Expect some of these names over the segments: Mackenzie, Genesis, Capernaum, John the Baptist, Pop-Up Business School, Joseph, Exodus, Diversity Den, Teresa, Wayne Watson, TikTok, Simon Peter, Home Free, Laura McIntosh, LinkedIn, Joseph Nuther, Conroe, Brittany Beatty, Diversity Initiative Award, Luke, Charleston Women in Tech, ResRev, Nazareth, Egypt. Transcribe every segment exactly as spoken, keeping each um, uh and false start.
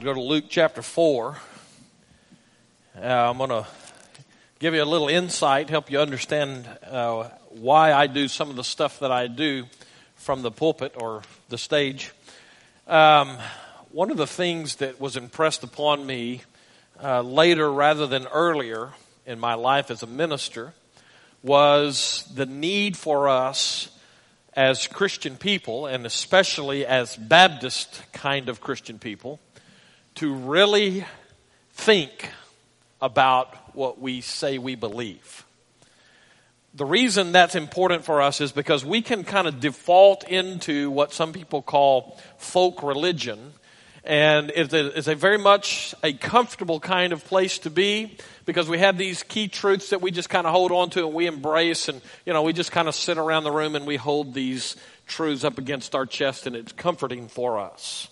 Go to Luke chapter four. Uh, I'm going to give you a little insight, help you understand uh, why I do some of the stuff that I do from the pulpit or the stage. Um, one of the things that was impressed upon me uh, later rather than earlier in my life as a minister was the need for us as Christian people, and especially as Baptist kind of Christian people, to really think about what we say we believe. The reason that's important for us is because we can kind of default into what some people call folk religion. And it's a, it's a very much a comfortable kind of place to be because we have these key truths that we just kind of hold on to and we embrace. And, you know, we just kind of sit around the room and we hold these truths up against our chest, and it's comforting for us.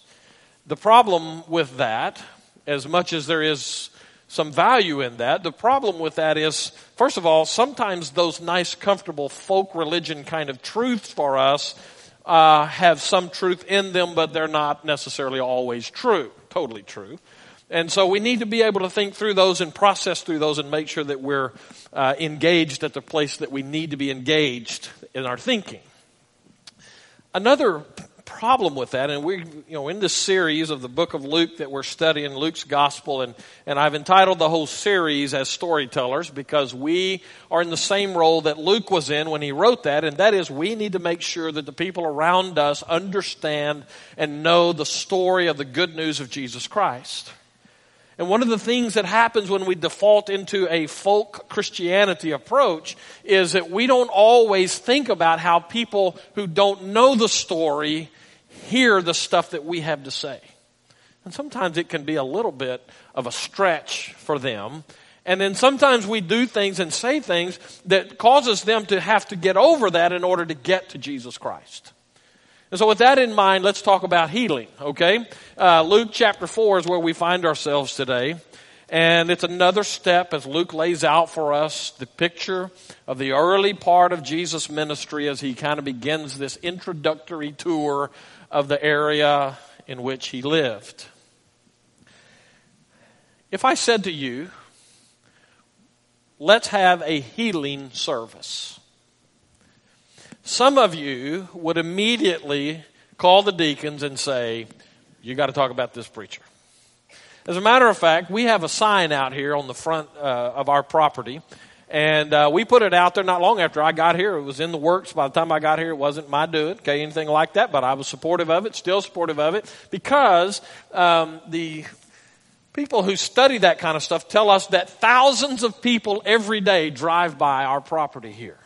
The problem with that, as much as there is some value in that, the problem with that is, first of all, sometimes those nice, comfortable folk religion kind of truths for us uh, have some truth in them, but they're not necessarily always true, totally true. And so we need to be able to think through those and process through those and make sure that we're uh, engaged at the place that we need to be engaged in our thinking. Another problem with that, and we, you know, in this series of the book of Luke that we're studying, Luke's gospel, and, and I've entitled the whole series as storytellers because we are in the same role that Luke was in when he wrote that, and that is we need to make sure that the people around us understand and know the story of the good news of Jesus Christ. And one of the things that happens when we default into a folk Christianity approach is that we don't always think about how people who don't know the story hear the stuff that we have to say. And sometimes it can be a little bit of a stretch for them. And then sometimes we do things and say things that causes them to have to get over that in order to get to Jesus Christ. And so with that in mind, let's talk about healing, okay? Uh, Luke chapter four is where we find ourselves today. And it's another step as Luke lays out for us the picture of the early part of Jesus' ministry as he kind of begins this introductory tour of the area in which he lived. If I said to you, let's have a healing service. Some of you would immediately call the deacons and say, you got to talk about this preacher. As a matter of fact, we have a sign out here on the front uh, of our property, and uh, we put it out there not long after I got here. It was in the works. By the time I got here, it wasn't my doing, okay, anything like that, but I was supportive of it, still supportive of it, because um, the people who study that kind of stuff tell us that thousands of people every day drive by our property here.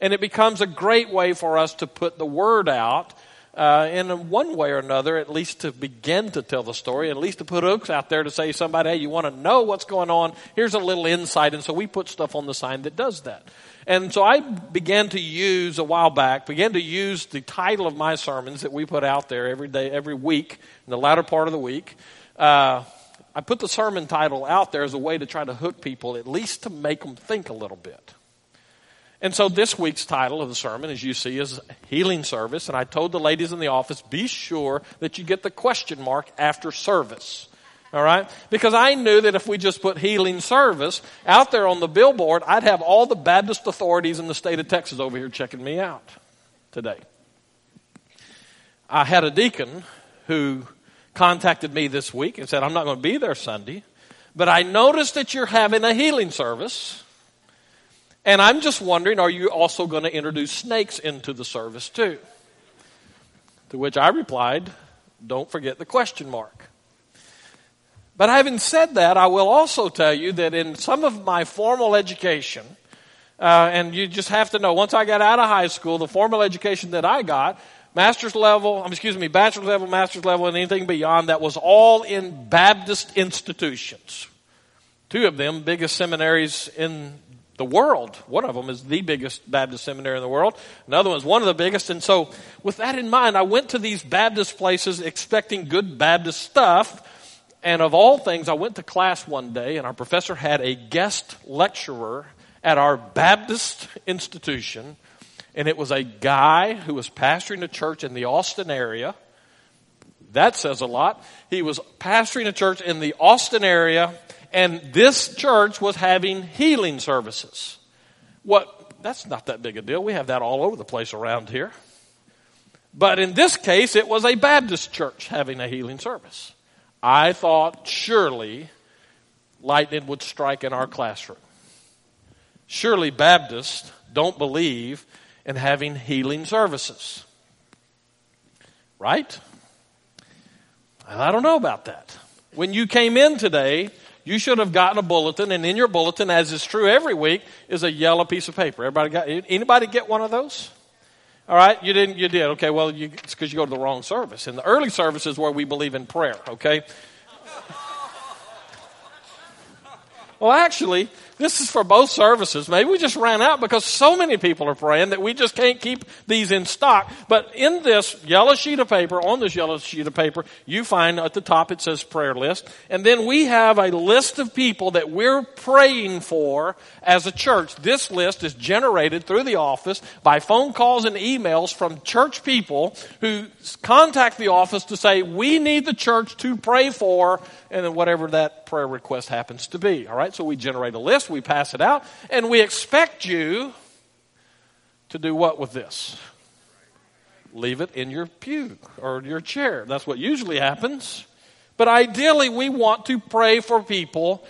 And it becomes a great way for us to put the word out uh, in one way or another, at least to begin to tell the story, at least to put hooks out there to say to somebody, hey, you want to know what's going on? Here's a little insight. And so we put stuff on the sign that does that. And so I began to use a while back, began to use the title of my sermons that we put out there every day, every week, in the latter part of the week. Uh, I put the sermon title out there as a way to try to hook people, at least to make them think a little bit. And so this week's title of the sermon, as you see, is Healing Service. And I told the ladies in the office, be sure that you get the question mark after service. All right? Because I knew that if we just put healing service out there on the billboard, I'd have all the Baptist authorities in the state of Texas over here checking me out today. I had a deacon who contacted me this week and said, I'm not going to be there Sunday, but I noticed that you're having a healing service. And I'm just wondering, are you also going to introduce snakes into the service too? To which I replied, don't forget the question mark. But having said that, I will also tell you that in some of my formal education, uh, and you just have to know, once I got out of high school, the formal education that I got, master's level, um, excuse me, bachelor's level, master's level, and anything beyond that was all in Baptist institutions. Two of them, biggest seminaries in the world. One of them is the biggest Baptist seminary in the world. Another one is one of the biggest. And so with that in mind, I went to these Baptist places expecting good Baptist stuff. And of all things, I went to class one day and our professor had a guest lecturer at our Baptist institution. And it was a guy who was pastoring a church in the Austin area, That says a lot. He was pastoring a church in the Austin area, and this church was having healing services. What? That's not that big a deal. We have that all over the place around here. But in this case, it was a Baptist church having a healing service. I thought surely lightning would strike in our classroom. Surely Baptists don't believe in having healing services. Right? I don't know about that. When you came in today, you should have gotten a bulletin, and in your bulletin, as is true every week, is a yellow piece of paper. Everybody got? Anybody get one of those? All right, you didn't, you did. Okay, well, you, it's because you go to the wrong service. And the early service is where we believe in prayer, okay? Well, actually, this is for both services. Maybe we just ran out because so many people are praying that we just can't keep these in stock. But in this yellow sheet of paper, on this yellow sheet of paper, you find at the top it says prayer list. And then we have a list of people that we're praying for as a church. This list is generated through the office by phone calls and emails from church people who contact the office to say, we need the church to pray for, and then whatever that prayer request happens to be. All right, so we generate a list. We pass it out, and we expect you to do what with this? Leave it in your pew or your chair. That's what usually happens. But ideally, we want to pray for people.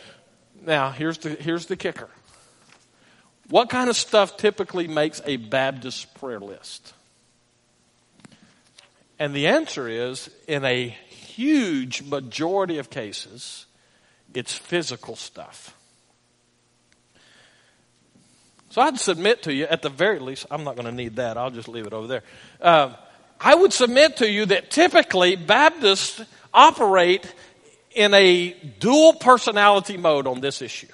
Now, here's the, here's the kicker. What kind of stuff typically makes a Baptist prayer list? And the answer is, in a huge majority of cases, it's physical stuff. So I'd submit to you, at the very least, I'm not going to need that. I'll just leave it over there. Um, I would submit to you that typically Baptists operate in a dual personality mode on this issue.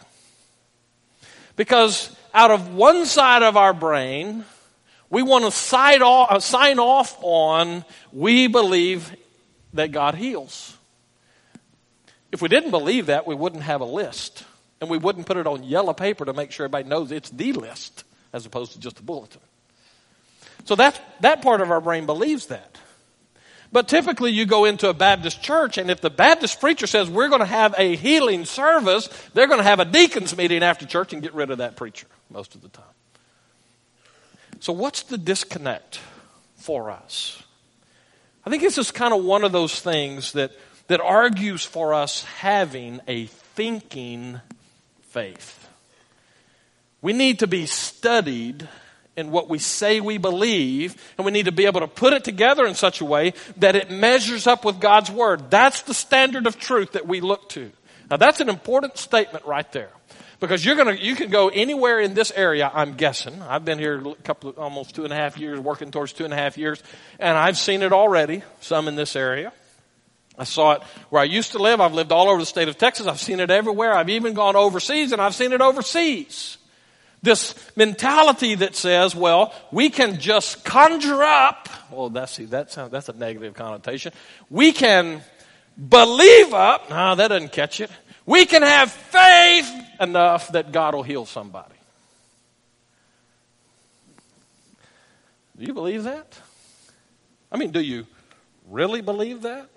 Because out of one side of our brain, we want to sign off, sign off on, we believe that God heals. If we didn't believe that, we wouldn't have a list. And we wouldn't put it on yellow paper to make sure everybody knows it's the list as opposed to just a bulletin. So that, that part of our brain believes that. But typically you go into a Baptist church, and if the Baptist preacher says we're going to have a healing service, they're going to have a deacon's meeting after church and get rid of that preacher most of the time. So what's the disconnect for us? I think this is kind of one of those things that, that argues for us having a thinking faith. We need to be studied in what we say we believe, and we need to be able to put it together in such a way that it measures up with God's word. That's the standard of truth that we look to. Now, that's an important statement right there, because you're gonna you can go anywhere in this area. I'm guessing. I've been here a couple, of, almost two and a half years, working towards two and a half years, and I've seen it already. Some in this area. I saw it where I used to live. I've lived all over the state of Texas. I've seen it everywhere. I've even gone overseas, and I've seen it overseas. This mentality that says, well, we can just conjure up. Well, that's, see, that sounds, that's a negative connotation. We can believe up. No, that doesn't catch it. We can have faith enough that God will heal somebody. Do you believe that? I mean, do you really believe that?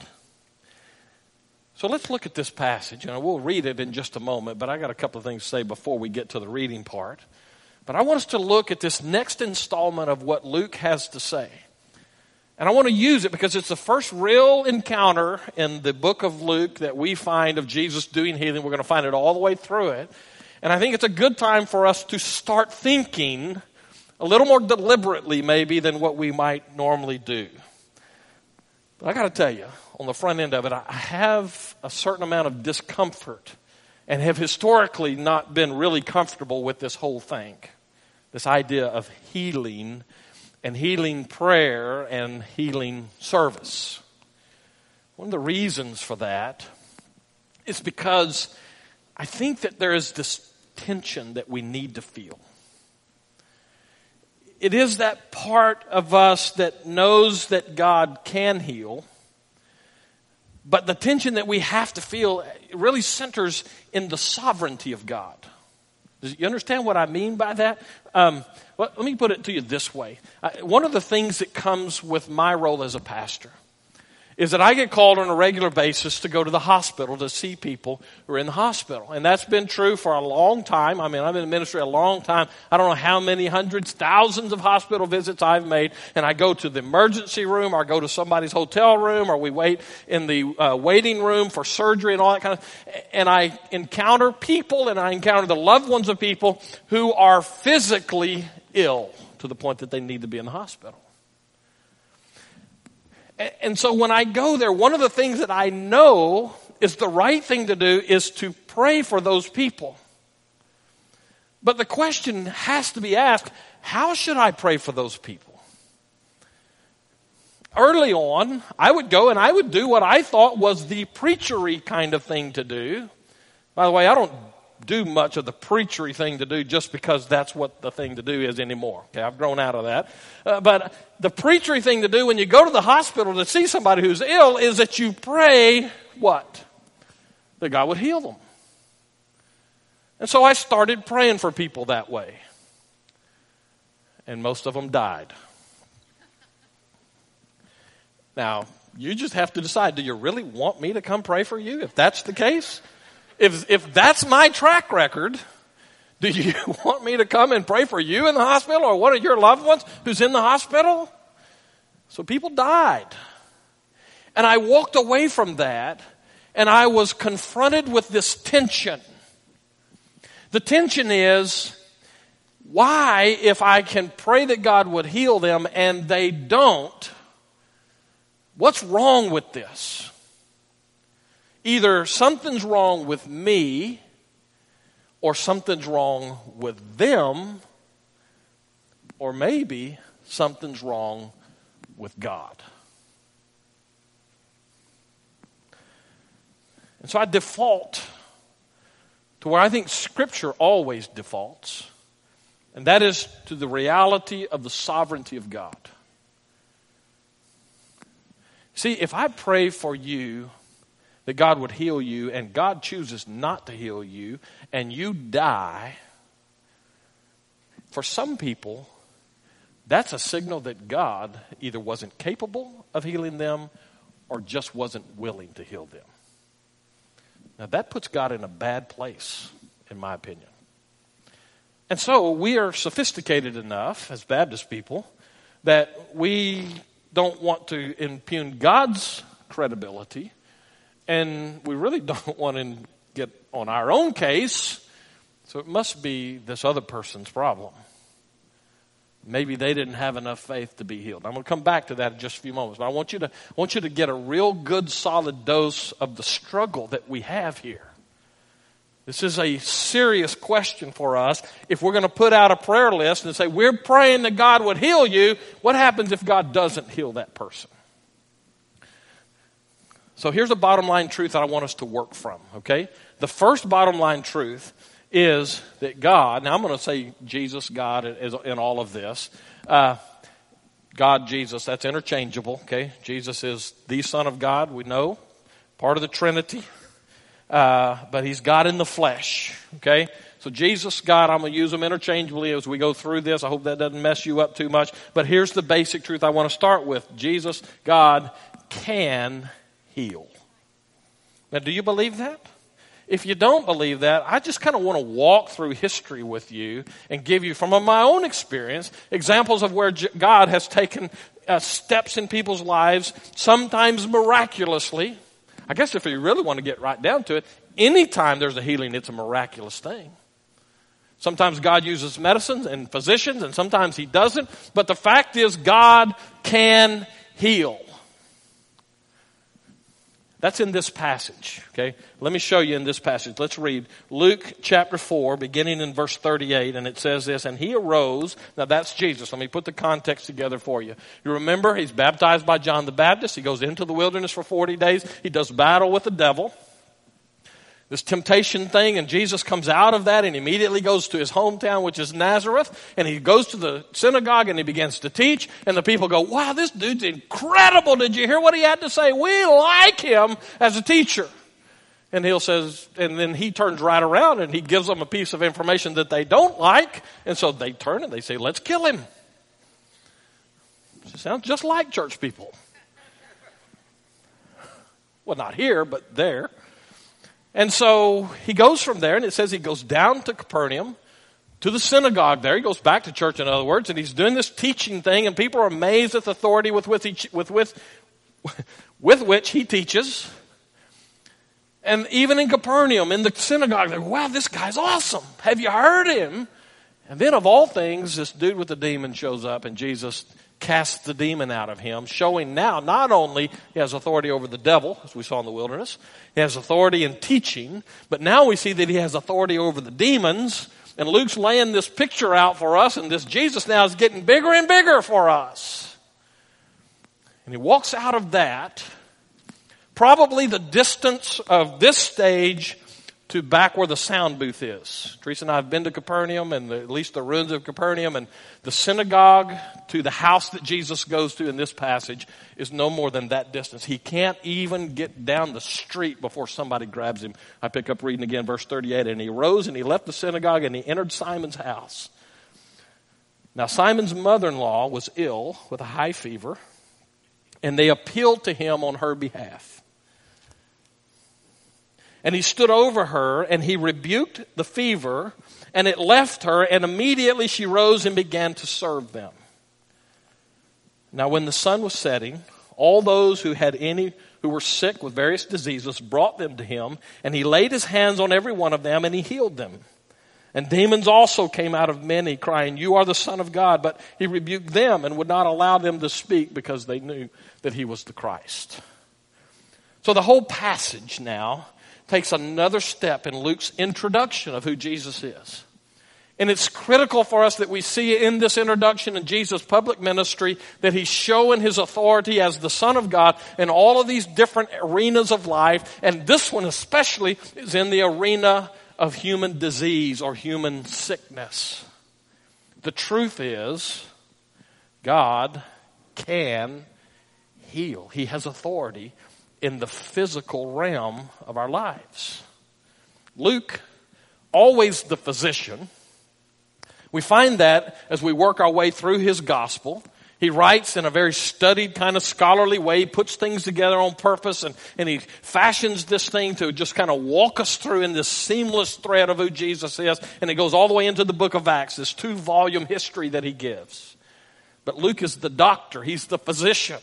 So let's look at this passage, and we'll read it in just a moment, but I got a couple of things to say before we get to the reading part. But I want us to look at this next installment of what Luke has to say. And I want to use it because it's the first real encounter in the book of Luke that we find of Jesus doing healing. We're going to find it all the way through it. And I think it's a good time for us to start thinking a little more deliberately maybe than what we might normally do. But I got to tell you, on the front end of it, I have a certain amount of discomfort and have historically not been really comfortable with this whole thing, this idea of healing and healing prayer and healing service. One of the reasons for that is because I think that there is this tension that we need to feel. It is that part of us that knows that God can heal, but the tension that we have to feel really centers in the sovereignty of God. Does you understand what I mean by that? Um, let, let me put it to you this way. I, one of the things that comes with my role as a pastor is that I get called on a regular basis to go to the hospital to see people who are in the hospital. And that's been true for a long time. I mean, I've been in ministry a long time. I don't know how many hundreds, thousands of hospital visits I've made. And I go to the emergency room, or I go to somebody's hotel room, or we wait in the uh, waiting room for surgery and all that kind of. And I encounter people, and I encounter the loved ones of people who are physically ill to the point that they need to be in the hospital. And so when I go there, one of the things that I know is the right thing to do is to pray for those people. But the question has to be asked, how should I pray for those people? Early on, I would go and I would do what I thought was the preachery kind of thing to do. By the way, I don't do much of the preachery thing to do just because that's what the thing to do is anymore. Okay, I've grown out of that. Uh, but the preachery thing to do when you go to the hospital to see somebody who's ill is that you pray what? That God would heal them. And so I started praying for people that way. And most of them died. Now, you just have to decide, do you really want me to come pray for you? If that's the case, If if that's my track record, do you want me to come and pray for you in the hospital or one of your loved ones who's in the hospital? So people died. And I walked away from that, and I was confronted with this tension. The tension is, why, if I can pray that God would heal them and they don't, what's wrong with this? Either something's wrong with me or something's wrong with them, or maybe something's wrong with God. And so I default to where I think Scripture always defaults, and that is to the reality of the sovereignty of God. See, if I pray for you that God would heal you, and God chooses not to heal you, and you die, for some people, that's a signal that God either wasn't capable of healing them or just wasn't willing to heal them. Now, that puts God in a bad place, in my opinion. And so, we are sophisticated enough, as Baptist people, that we don't want to impugn God's credibility. And we really don't want to get on our own case, so it must be this other person's problem. Maybe they didn't have enough faith to be healed. I'm going to come back to that in just a few moments, but I want you to, I want you to get a real good solid dose of the struggle that we have here. This is a serious question for us. If we're going to put out a prayer list and say, we're praying that God would heal you, what happens if God doesn't heal that person? So here's a bottom line truth that I want us to work from, okay? The first bottom line truth is that God, now I'm going to say Jesus, God is in all of this. Uh, God, Jesus, that's interchangeable, okay? Jesus is the Son of God, we know, part of the Trinity, uh, but he's God in the flesh, okay? So Jesus, God, I'm going to use them interchangeably as we go through this. I hope that doesn't mess you up too much. But here's the basic truth I want to start with. Jesus, God, can heal. Now, do you believe that? If you don't believe that, I just kind of want to walk through history with you and give you, from my own experience, examples of where God has taken uh, steps in people's lives, sometimes miraculously. I guess if you really want to get right down to it, anytime there's a healing, it's a miraculous thing. Sometimes God uses medicines and physicians, and sometimes he doesn't. But the fact is, God can heal. That's in this passage, okay? Let me show you in this passage. Let's read Luke chapter four, beginning in verse thirty-eight, and it says this, and he arose. Now, that's Jesus. Let me put the context together for you. You remember, he's baptized by John the Baptist. He goes into the wilderness for forty days. He does battle with the devil, this temptation thing, and Jesus comes out of that and immediately goes to his hometown, which is Nazareth, and he goes to the synagogue and he begins to teach, and the people go, wow, this dude's incredible. Did you hear what he had to say? We like him as a teacher. And he'll says, and then he turns right around and he gives them a piece of information that they don't like, and so they turn and they say, let's kill him. It sounds just like church people. Well, not here, but there. And so he goes from there, and it says he goes down to Capernaum, to the synagogue there. He goes back to church, in other words, and he's doing this teaching thing, and people are amazed at the authority with which he, with, with, with which he teaches. And even in Capernaum, in the synagogue, they're, wow, this guy's awesome. Have you heard him? And then of all things, this dude with the demon shows up, and Jesus casts the demon out of him, showing now not only he has authority over the devil, as we saw in the wilderness, he has authority in teaching, but now we see that he has authority over the demons, and Luke's laying this picture out for us, and this Jesus now is getting bigger and bigger for us. And he walks out of that, probably the distance of this stage to back where the sound booth is. Teresa and I have been to Capernaum, and the, at least the ruins of Capernaum, and the synagogue to the house that Jesus goes to in this passage is no more than that distance. He can't even get down the street before somebody grabs him. I pick up reading again, verse thirty-eight, and he rose and he left the synagogue and he entered Simon's house. Now Simon's mother-in-law was ill with a high fever, and they appealed to him on her behalf. And he stood over her, and he rebuked the fever, and it left her, and immediately she rose and began to serve them. Now when the sun was setting, all those who had any who were sick with various diseases brought them to him, and he laid his hands on every one of them, and he healed them. And demons also came out of many, crying, "You are the Son of God." But he rebuked them and would not allow them to speak, because they knew that he was the Christ. So the whole passage now takes another step in Luke's introduction of who Jesus is. And it's critical for us that we see in this introduction in Jesus' public ministry that he's showing his authority as the Son of God in all of these different arenas of life. And this one especially is in the arena of human disease or human sickness. The truth is, God can heal. He has authority in the physical realm of our lives. Luke, always the physician. We find that as we work our way through his gospel. He writes in a very studied kind of scholarly way. He puts things together on purpose, and, and he fashions this thing to just kind of walk us through in this seamless thread of who Jesus is. And it goes all the way into the book of Acts, this two-volume history that he gives. But Luke is the doctor. He's the physician.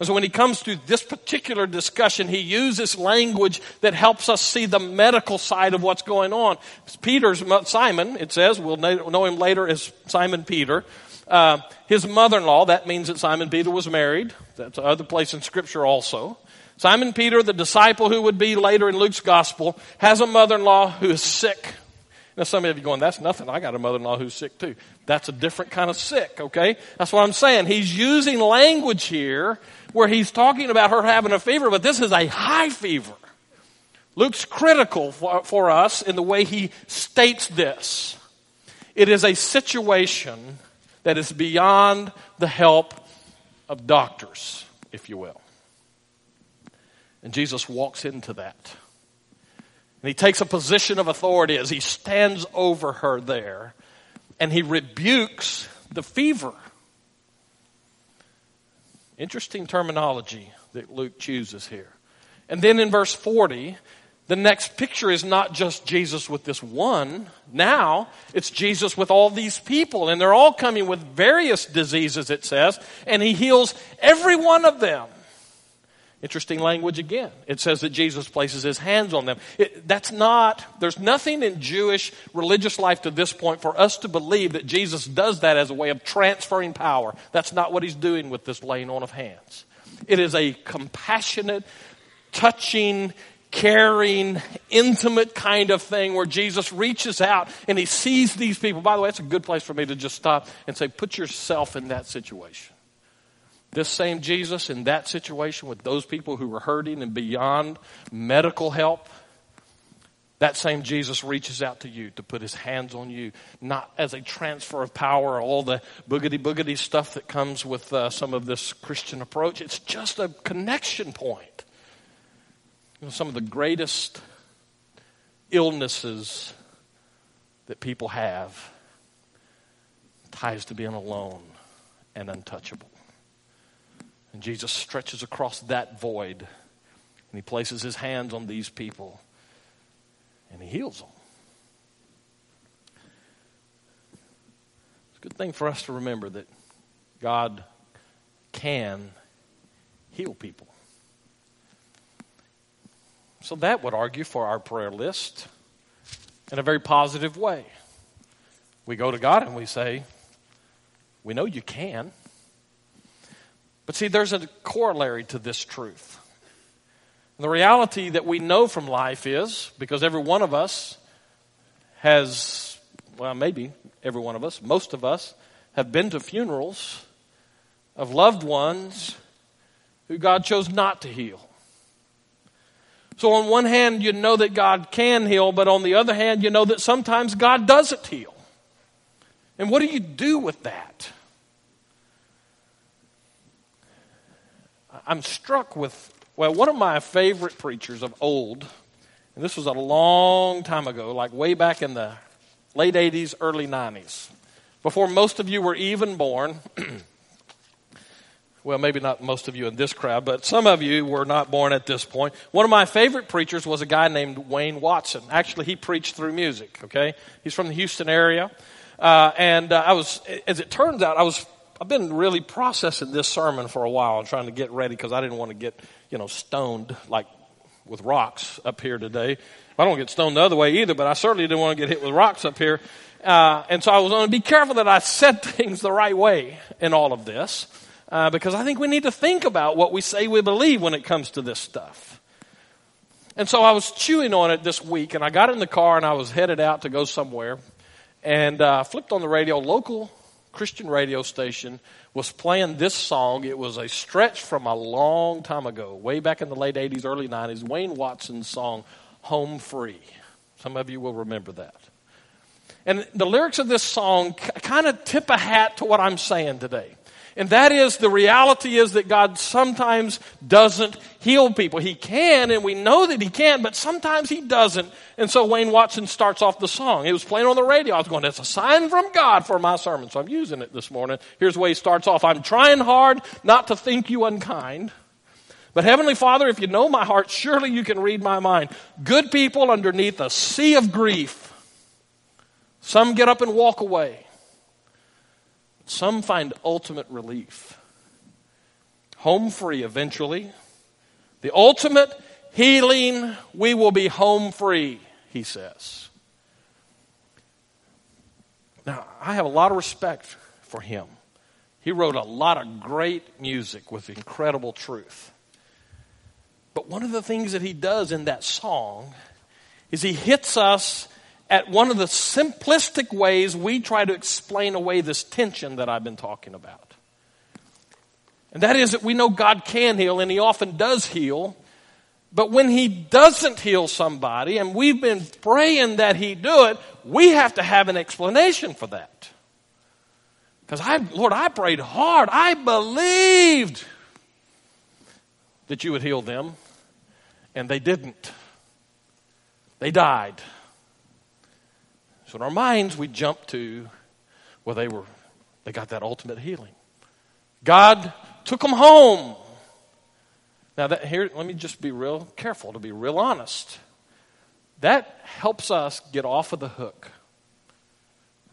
And so when he comes to this particular discussion, he uses language that helps us see the medical side of what's going on. Peter's, Simon, it says, we'll know him later as Simon Peter. Uh, his mother-in-law, that means that Simon Peter was married. That's another place in Scripture also. Simon Peter, the disciple who would be later in Luke's gospel, has a mother-in-law who is sick. Now, some of you are going, that's nothing. I got a mother-in-law who's sick too. That's a different kind of sick, okay? That's what I'm saying. He's using language here where he's talking about her having a fever, but this is a high fever. Luke's critical for, for us in the way he states this. It is a situation that is beyond the help of doctors, if you will. And Jesus walks into that. And he takes a position of authority as he stands over her there, and he rebukes the fever. Interesting terminology that Luke chooses here. And then in verse forty, the next picture is not just Jesus with this one. Now, it's Jesus with all these people, and they're all coming with various diseases, it says, and he heals every one of them. Interesting language again. It says that Jesus places his hands on them. It, that's not, there's nothing in Jewish religious life to this point for us to believe that Jesus does that as a way of transferring power. That's not what he's doing with this laying on of hands. It is a compassionate, touching, caring, intimate kind of thing where Jesus reaches out and he sees these people. By the way, that's a good place for me to just stop and say, put yourself in that situation. This same Jesus in that situation with those people who were hurting and beyond medical help, that same Jesus reaches out to you to put his hands on you, not as a transfer of power or all the boogity-boogity stuff that comes with uh, some of this Christian approach. It's just a connection point. You know, some of the greatest illnesses that people have ties to being alone and untouchable. And Jesus stretches across that void And he places his hands on these people and he heals them. It's a good thing for us to remember that God can heal people. So that would argue for our prayer list in a very positive way. We go to God and we say, we know you can. But see, there's a corollary to this truth. And the reality that we know from life is, because every one of us has, well, maybe every one of us, most of us, have been to funerals of loved ones who God chose not to heal. So on one hand, you know that God can heal, but on the other hand, you know that sometimes God doesn't heal. And what do you do with that? I'm struck with, well, one of my favorite preachers of old, and this was a long time ago, like way back in the late eighties, early nineties, before most of you were even born. Well, maybe not most of you in this crowd, but some of you were not born at this point. One of my favorite preachers was a guy named Wayne Watson. Actually, he preached through music, okay? He's from the Houston area. Uh, and uh, I was, as it turns out, I was, I've been really processing this sermon for a while and trying to get ready because I didn't want to get, you know, stoned like with rocks up here today. I don't get stoned the other way either, but I certainly didn't want to get hit with rocks up here. Uh, and so I was going to be careful that I said things the right way in all of this. Uh, because I think we need to think about what we say we believe when it comes to this stuff. And so I was chewing on it this week, and I got in the car, and I was headed out to go somewhere, and I uh, flipped on the radio. Local Christian radio station was playing this song. It was a stretch from a long time ago, way back in the late eighties, early nineties, Wayne Watson's song, Home Free. Some of you will remember that. And the lyrics of this song kind of tip a hat to what I'm saying today. And that is, the reality is that God sometimes doesn't heal people. He can, and we know that he can, but sometimes he doesn't. And so Wayne Watson starts off the song. It was playing on the radio. I was going, that's a sign from God for my sermon. So I'm using it this morning. Here's the way he starts off. I'm trying hard not to think you unkind. But Heavenly Father, if you know my heart, surely you can read my mind. Good people underneath a sea of grief. Some get up and walk away. Some find ultimate relief. Home free eventually. The ultimate healing, we will be home free, he says. Now, I have a lot of respect for him. He wrote a lot of great music with incredible truth. But one of the things that he does in that song is he hits us at one of the simplistic ways we try to explain away this tension that I've been talking about. And that is that we know God can heal, and he often does heal. But when he doesn't heal somebody, and we've been praying that he do it, we have to have an explanation for that. Because, I, Lord, I prayed hard. I believed that you would heal them, and they didn't. They died. So in our minds, we jump to, well, they were, they got that ultimate healing. God took them home. Now, that, here, let me just be real careful to be real honest. That helps us get off of the hook.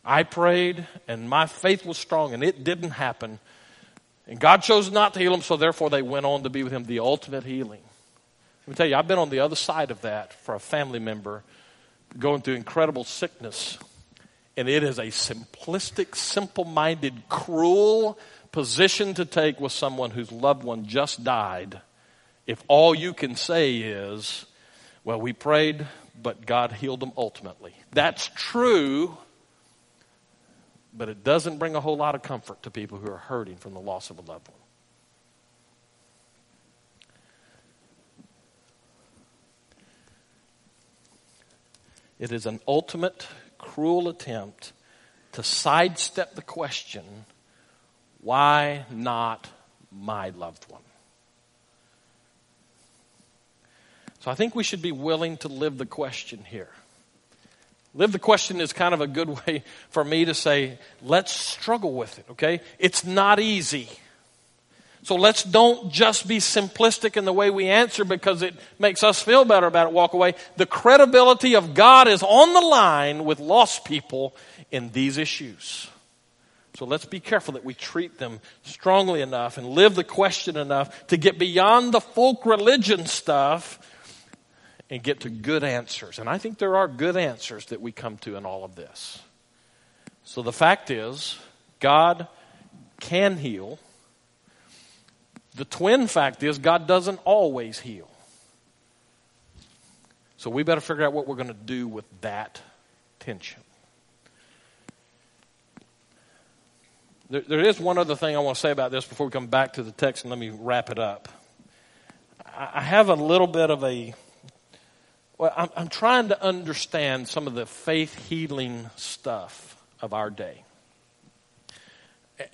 I prayed, and my faith was strong, and it didn't happen. And God chose not to heal them, so therefore they went on to be with him, the ultimate healing. Let me tell you, I've been on the other side of that for a family member going through incredible sickness, and it is a simplistic, simple-minded, cruel position to take with someone whose loved one just died if all you can say is, well, we prayed, but God healed them ultimately. That's true, but it doesn't bring a whole lot of comfort to people who are hurting from the loss of a loved one. It is an ultimate, cruel attempt to sidestep the question, why not my loved one? So I think we should be willing to live the question here. Live the question is kind of a good way for me to say, let's struggle with it, okay? It's not easy. So let's don't just be simplistic in the way we answer because it makes us feel better about it, walk away. The credibility of God is on the line with lost people in these issues. So let's be careful that we treat them strongly enough and live the question enough to get beyond the folk religion stuff and get to good answers. And I think there are good answers that we come to in all of this. So the fact is, God can heal. The twin fact is God doesn't always heal. So we better figure out what we're going to do with that tension. There, there is one other thing I want to say about this before we come back to the text, and let me wrap it up. I, I have a little bit of a, well, I'm, I'm trying to understand some of the faith healing stuff of our day.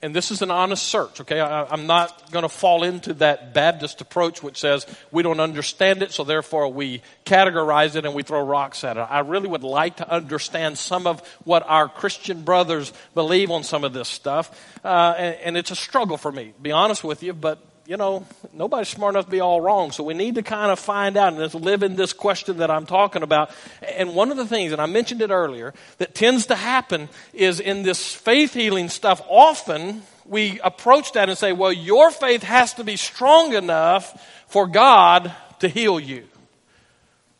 And this is an honest search, okay? I, I'm not going to fall into that Baptist approach which says we don't understand it, so therefore we categorize it and we throw rocks at it. I really would like to understand some of what our Christian brothers believe on some of this stuff. Uh, and, and it's a struggle for me, to be honest with you, but, you know, nobody's smart enough to be all wrong. So we need to kind of find out and let's live in this question that I'm talking about. And one of the things, and I mentioned it earlier, that tends to happen is in this faith healing stuff, often we approach that and say, well, your faith has to be strong enough for God to heal you.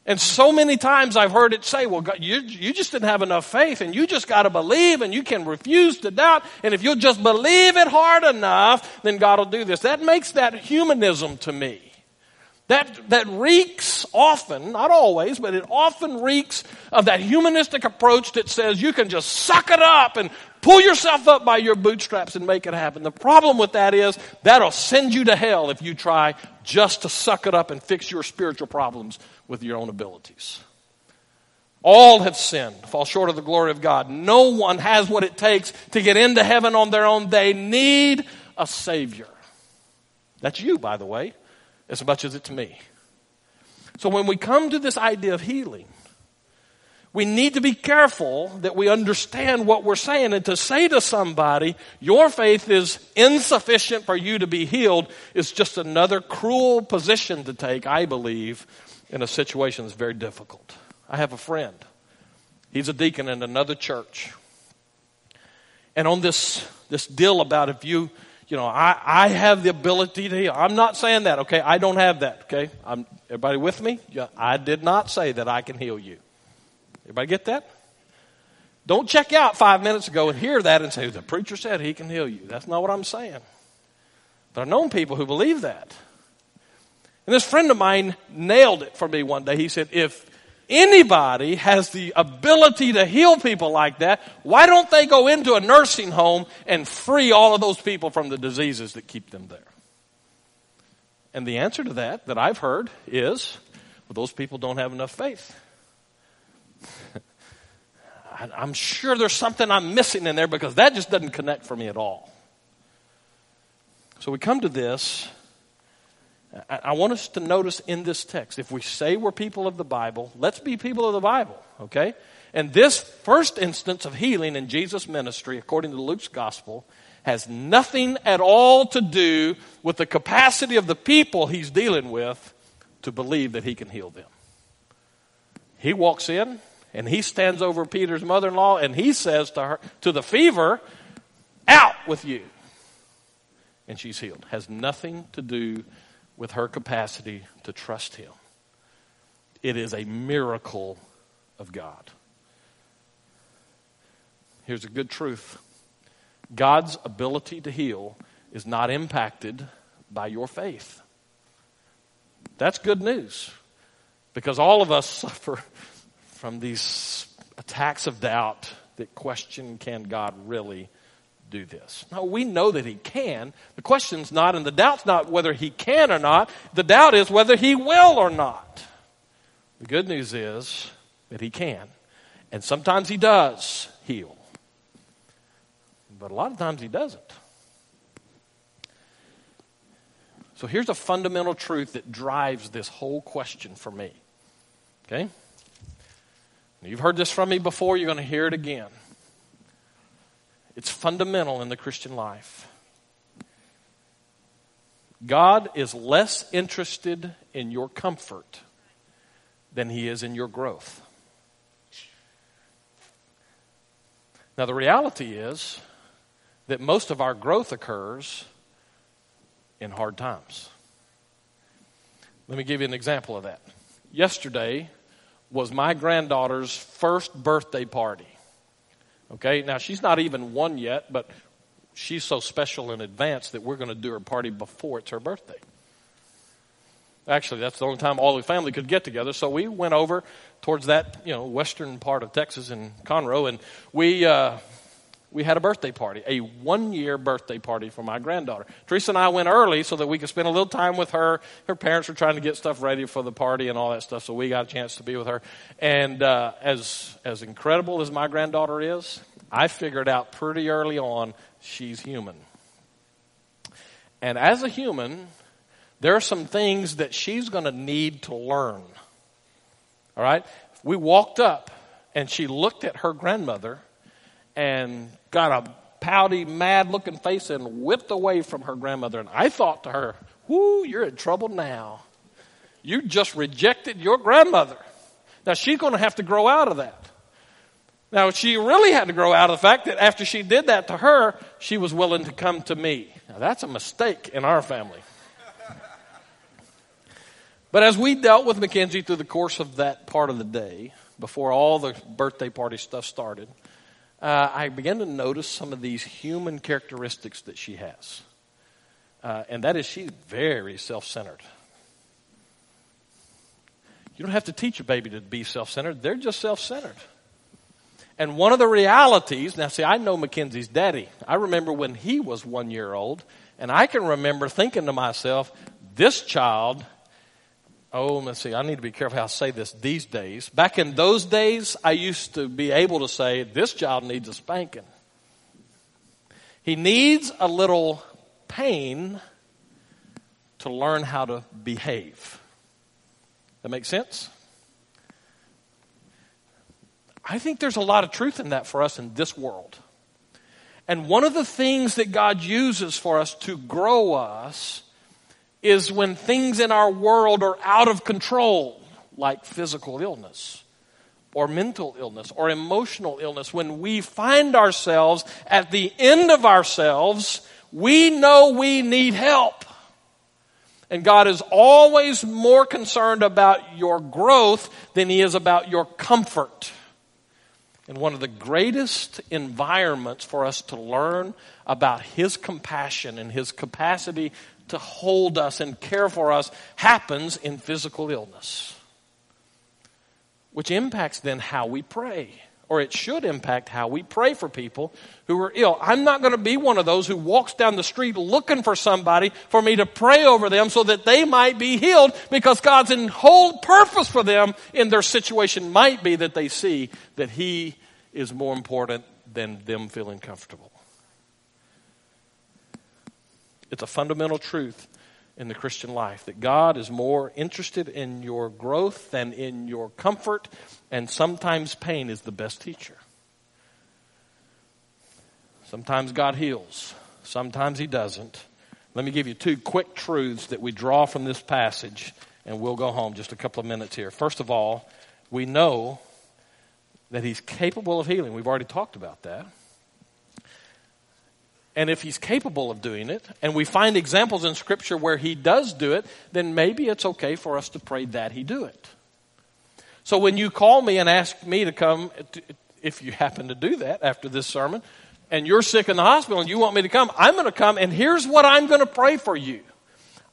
And so many times I've heard it say, well, God, you, you just didn't have enough faith, and you just got to believe, and you can refuse to doubt. And if you'll just believe it hard enough, then God will do this. That makes that humanism to me. That, that reeks often, not always, but it often reeks of that humanistic approach that says you can just suck it up and pull yourself up by your bootstraps and make it happen. The problem with that is that'll send you to hell if you try just to suck it up and fix your spiritual problems with your own abilities. All have sinned, fall short of the glory of God. No one has what it takes to get into heaven on their own. They need a Savior. That's you, by the way, as much as it's me. So when we come to this idea of healing, we need to be careful that we understand what we're saying, and to say to somebody, your faith is insufficient for you to be healed, is just another cruel position to take, I believe, in a situation that's very difficult. I have a friend. He's a deacon in another church. And on this, this deal about if you, you know, I, I have the ability to heal. I'm not saying that, okay? I don't have that, okay? I'm, everybody with me? Yeah, I did not say that I can heal you. Everybody get that? Don't check out five minutes ago and hear that and say, the preacher said he can heal you. That's not what I'm saying. But I've known people who believe that. And this friend of mine nailed it for me one day. He said, if anybody has the ability to heal people like that, why don't they go into a nursing home and free all of those people from the diseases that keep them there? And the answer to that, that I've heard, is, well, those people don't have enough faith. I'm sure there's something I'm missing in there because that just doesn't connect for me at all. So we come to this. I want us to notice in this text, if we say we're people of the Bible, let's be people of the Bible, okay? And this first instance of healing in Jesus' ministry, according to Luke's gospel, has nothing at all to do with the capacity of the people he's dealing with to believe that he can heal them. He walks in, and he stands over Peter's mother-in-law, and he says to her, to the fever, out with you. And she's healed. Has nothing to do with her capacity to trust him. It is a miracle of God. Here's a good truth. God's ability to heal is not impacted by your faith. That's good news. Because all of us suffer from these attacks of doubt that question, can God really do this? No, we know that he can. The question's not, and the doubt's not whether he can or not. The doubt is whether he will or not. The good news is that he can. And sometimes he does heal. But a lot of times he doesn't. So here's a fundamental truth that drives this whole question for me. Okay? You've heard this from me before. You're going to hear it again. It's fundamental in the Christian life. God is less interested in your comfort than he is in your growth. Now, the reality is that most of our growth occurs in hard times. Let me give you an example of that. Yesterday was my granddaughter's first birthday party. Okay, now she's not even one yet, but she's so special in advance that we're going to do her party before it's her birthday. Actually, that's the only time all the family could get together. So we went over towards that, you know, western part of Texas in Conroe, and we uh, we had a birthday party, a one-year birthday party for my granddaughter. Teresa and I went early so that we could spend a little time with her. Her parents were trying to get stuff ready for the party and all that stuff, so we got a chance to be with her. And uh, as as incredible as my granddaughter is, I figured out pretty early on she's human. And as a human, there are some things that she's going to need to learn. All right? We walked up, and she looked at her grandmother and got a pouty, mad-looking face and whipped away from her grandmother. And I thought to her, whoo, you're in trouble now. You just rejected your grandmother. Now, she's going to have to grow out of that. Now, she really had to grow out of the fact that after she did that to her, she was willing to come to me. Now, that's a mistake in our family. But as we dealt with Mackenzie through the course of that part of the day, before all the birthday party stuff started, uh, I began to notice some of these human characteristics that she has. Uh, and that is, she's very self-centered. You don't have to teach a baby to be self-centered. They're just self-centered. And one of the realities, now see, I know Mackenzie's daddy. I remember when he was one year old, and I can remember thinking to myself, this child... Oh, let's see, I need to be careful how I say this these days. Back in those days, I used to be able to say, this child needs a spanking. He needs a little pain to learn how to behave. That makes sense? I think there's a lot of truth in that for us in this world. And one of the things that God uses for us to grow us is when things in our world are out of control, like physical illness or mental illness or emotional illness. When we find ourselves at the end of ourselves, we know we need help. And God is always more concerned about your growth than he is about your comfort. And one of the greatest environments for us to learn about his compassion and his capacity to hold us and care for us happens in physical illness, which impacts then how we pray, or it should impact how we pray for people who are ill. I'm not going to be one of those who walks down the street looking for somebody for me to pray over them so that they might be healed, because God's whole purpose for them in their situation might be that they see that he is more important than them feeling comfortable. It's a fundamental truth in the Christian life that God is more interested in your growth than in your comfort, and sometimes pain is the best teacher. Sometimes God heals, sometimes he doesn't. Let me give you two quick truths that we draw from this passage, and we'll go home just a couple of minutes here. First of all, we know that he's capable of healing. We've already talked about that. And if he's capable of doing it, and we find examples in Scripture where he does do it, then maybe it's okay for us to pray that he do it. So when you call me and ask me to come, if you happen to do that after this sermon, and you're sick in the hospital and you want me to come, I'm going to come, and here's what I'm going to pray for you.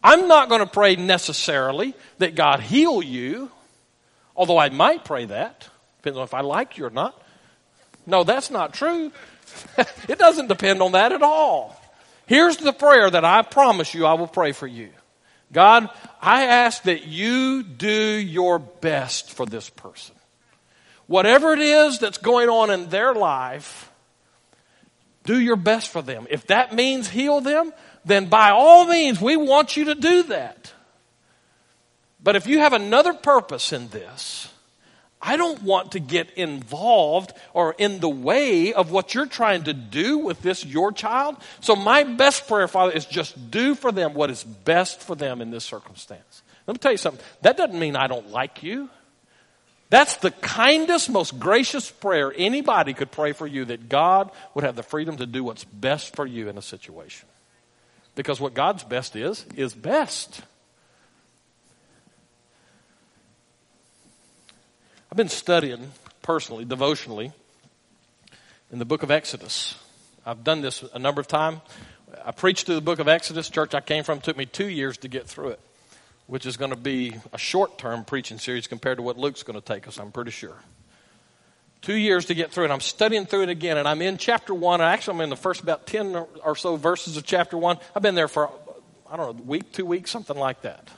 I'm not going to pray necessarily that God heal you, although I might pray that. Depends on if I like you or not. No, that's not true. It doesn't depend on that at all. Here's the prayer that I promise you I will pray for you. God, I ask that you do your best for this person. Whatever it is that's going on in their life, do your best for them. If that means heal them, then by all means, we want you to do that. But if you have another purpose in this, I don't want to get involved or in the way of what you're trying to do with this, your child. So my best prayer, Father, is just do for them what is best for them in this circumstance. Let me tell you something. That doesn't mean I don't like you. That's the kindest, most gracious prayer anybody could pray for you, that God would have the freedom to do what's best for you in a situation. Because what God's best is, is best. I've been studying personally, devotionally, in the book of Exodus. I've done this a number of times. I preached through the book of Exodus. Church I came from, it took me two years to get through it, which is going to be a short-term preaching series compared to what Luke's going to take us, I'm pretty sure. Two years to get through it. I'm studying through it again, and I'm in chapter one. Actually, I'm in the first about ten or so verses of chapter one. I've been there for, I don't know, a week, two weeks, something like that.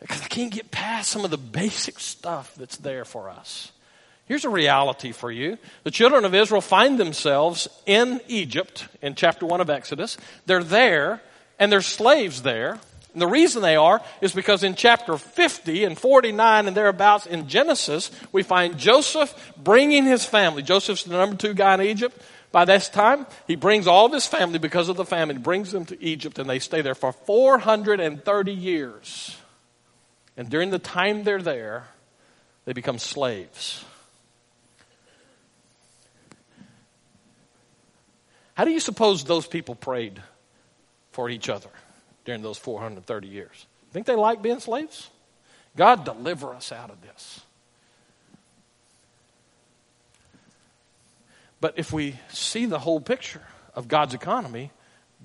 Because I can't get past some of the basic stuff that's there for us. Here's a reality for you. The children of Israel find themselves in Egypt in chapter one of Exodus. They're there, and they're slaves there. And the reason they are is because in chapter fifty and forty-nine and thereabouts in Genesis, we find Joseph bringing his family. Joseph's the number two guy in Egypt. By this time, he brings all of his family because of the famine, brings them to Egypt, and they stay there for four hundred thirty years. And during the time they're there, they become slaves. How do you suppose those people prayed for each other during those four hundred thirty years? Think they liked being slaves? God, deliver us out of this. But if we see the whole picture of God's economy,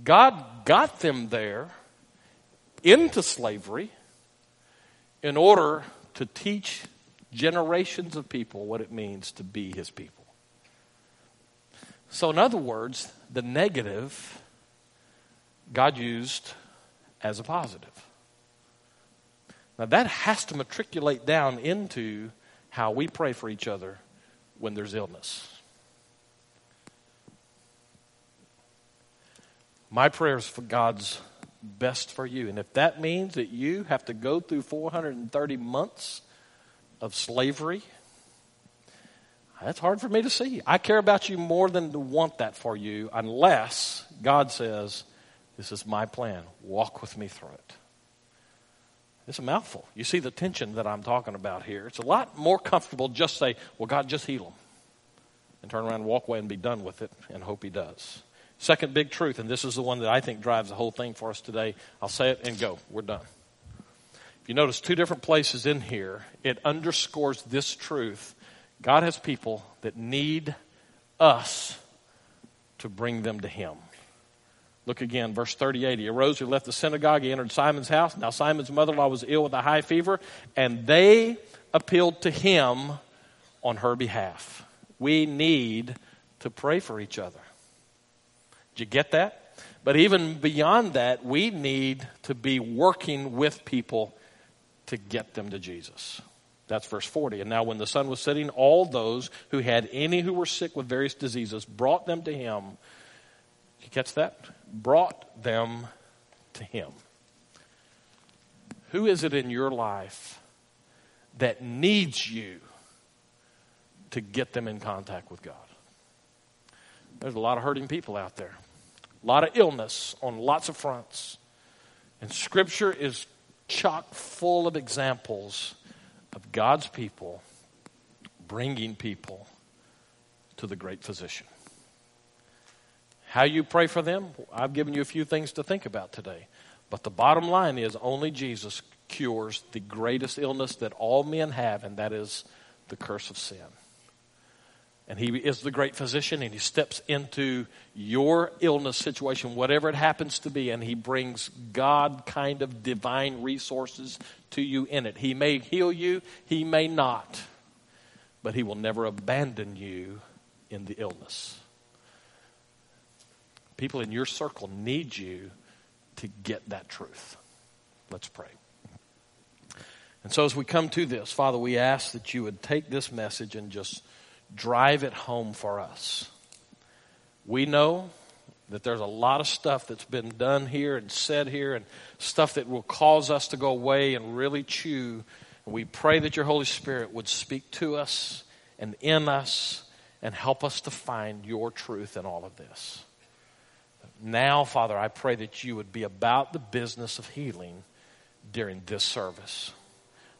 God got them there into slavery in order to teach generations of people what it means to be his people. So in other words, the negative God used as a positive. Now that has to matriculate down into how we pray for each other when there's illness. My prayer is for God's best for you. And if that means that you have to go through four hundred thirty months of slavery, that's hard for me to see. I care about you more than to want that for you, unless God says, this is my plan. Walk with me through it. It's a mouthful. You see the tension that I'm talking about here. It's a lot more comfortable just say, well, God, just heal them. And turn around and walk away and be done with it and hope he does. Second big truth, and this is the one that I think drives the whole thing for us today. I'll say it and go. We're done. If you notice two different places in here, it underscores this truth. God has people that need us to bring them to him. Look again, verse thirty-eight. He arose, he left the synagogue, he entered Simon's house. Now Simon's mother-in-law was ill with a high fever, and they appealed to him on her behalf. We need to pray for each other. You get that? But even beyond that, we need to be working with people to get them to Jesus. That's verse forty. And now when the sun was setting, all those who had any who were sick with various diseases brought them to him. Did you catch that? Brought them to him. Who is it in your life that needs you to get them in contact with God? There's a lot of hurting people out there. A lot of illness on lots of fronts. And Scripture is chock full of examples of God's people bringing people to the great physician. How you pray for them, I've given you a few things to think about today. But the bottom line is only Jesus cures the greatest illness that all men have, and that is the curse of sin. And he is the great physician, and he steps into your illness situation, whatever it happens to be, and he brings God kind of divine resources to you in it. He may heal you, he may not, but he will never abandon you in the illness. People in your circle need you to get that truth. Let's pray. And so as we come to this, Father, we ask that you would take this message and just drive it home for us. We know that there's a lot of stuff that's been done here and said here and stuff that will cause us to go away and really chew. We pray that your Holy Spirit would speak to us and in us and help us to find your truth in all of this. Now, Father, I pray that you would be about the business of healing during this service.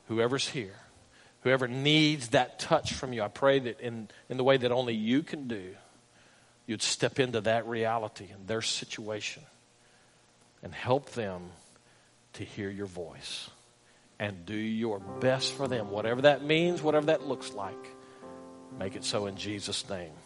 Whoever's here, whoever needs that touch from you, I pray that in, in the way that only you can do, you'd step into that reality and their situation and help them to hear your voice and do your best for them. Whatever that means, whatever that looks like, make it so in Jesus' name.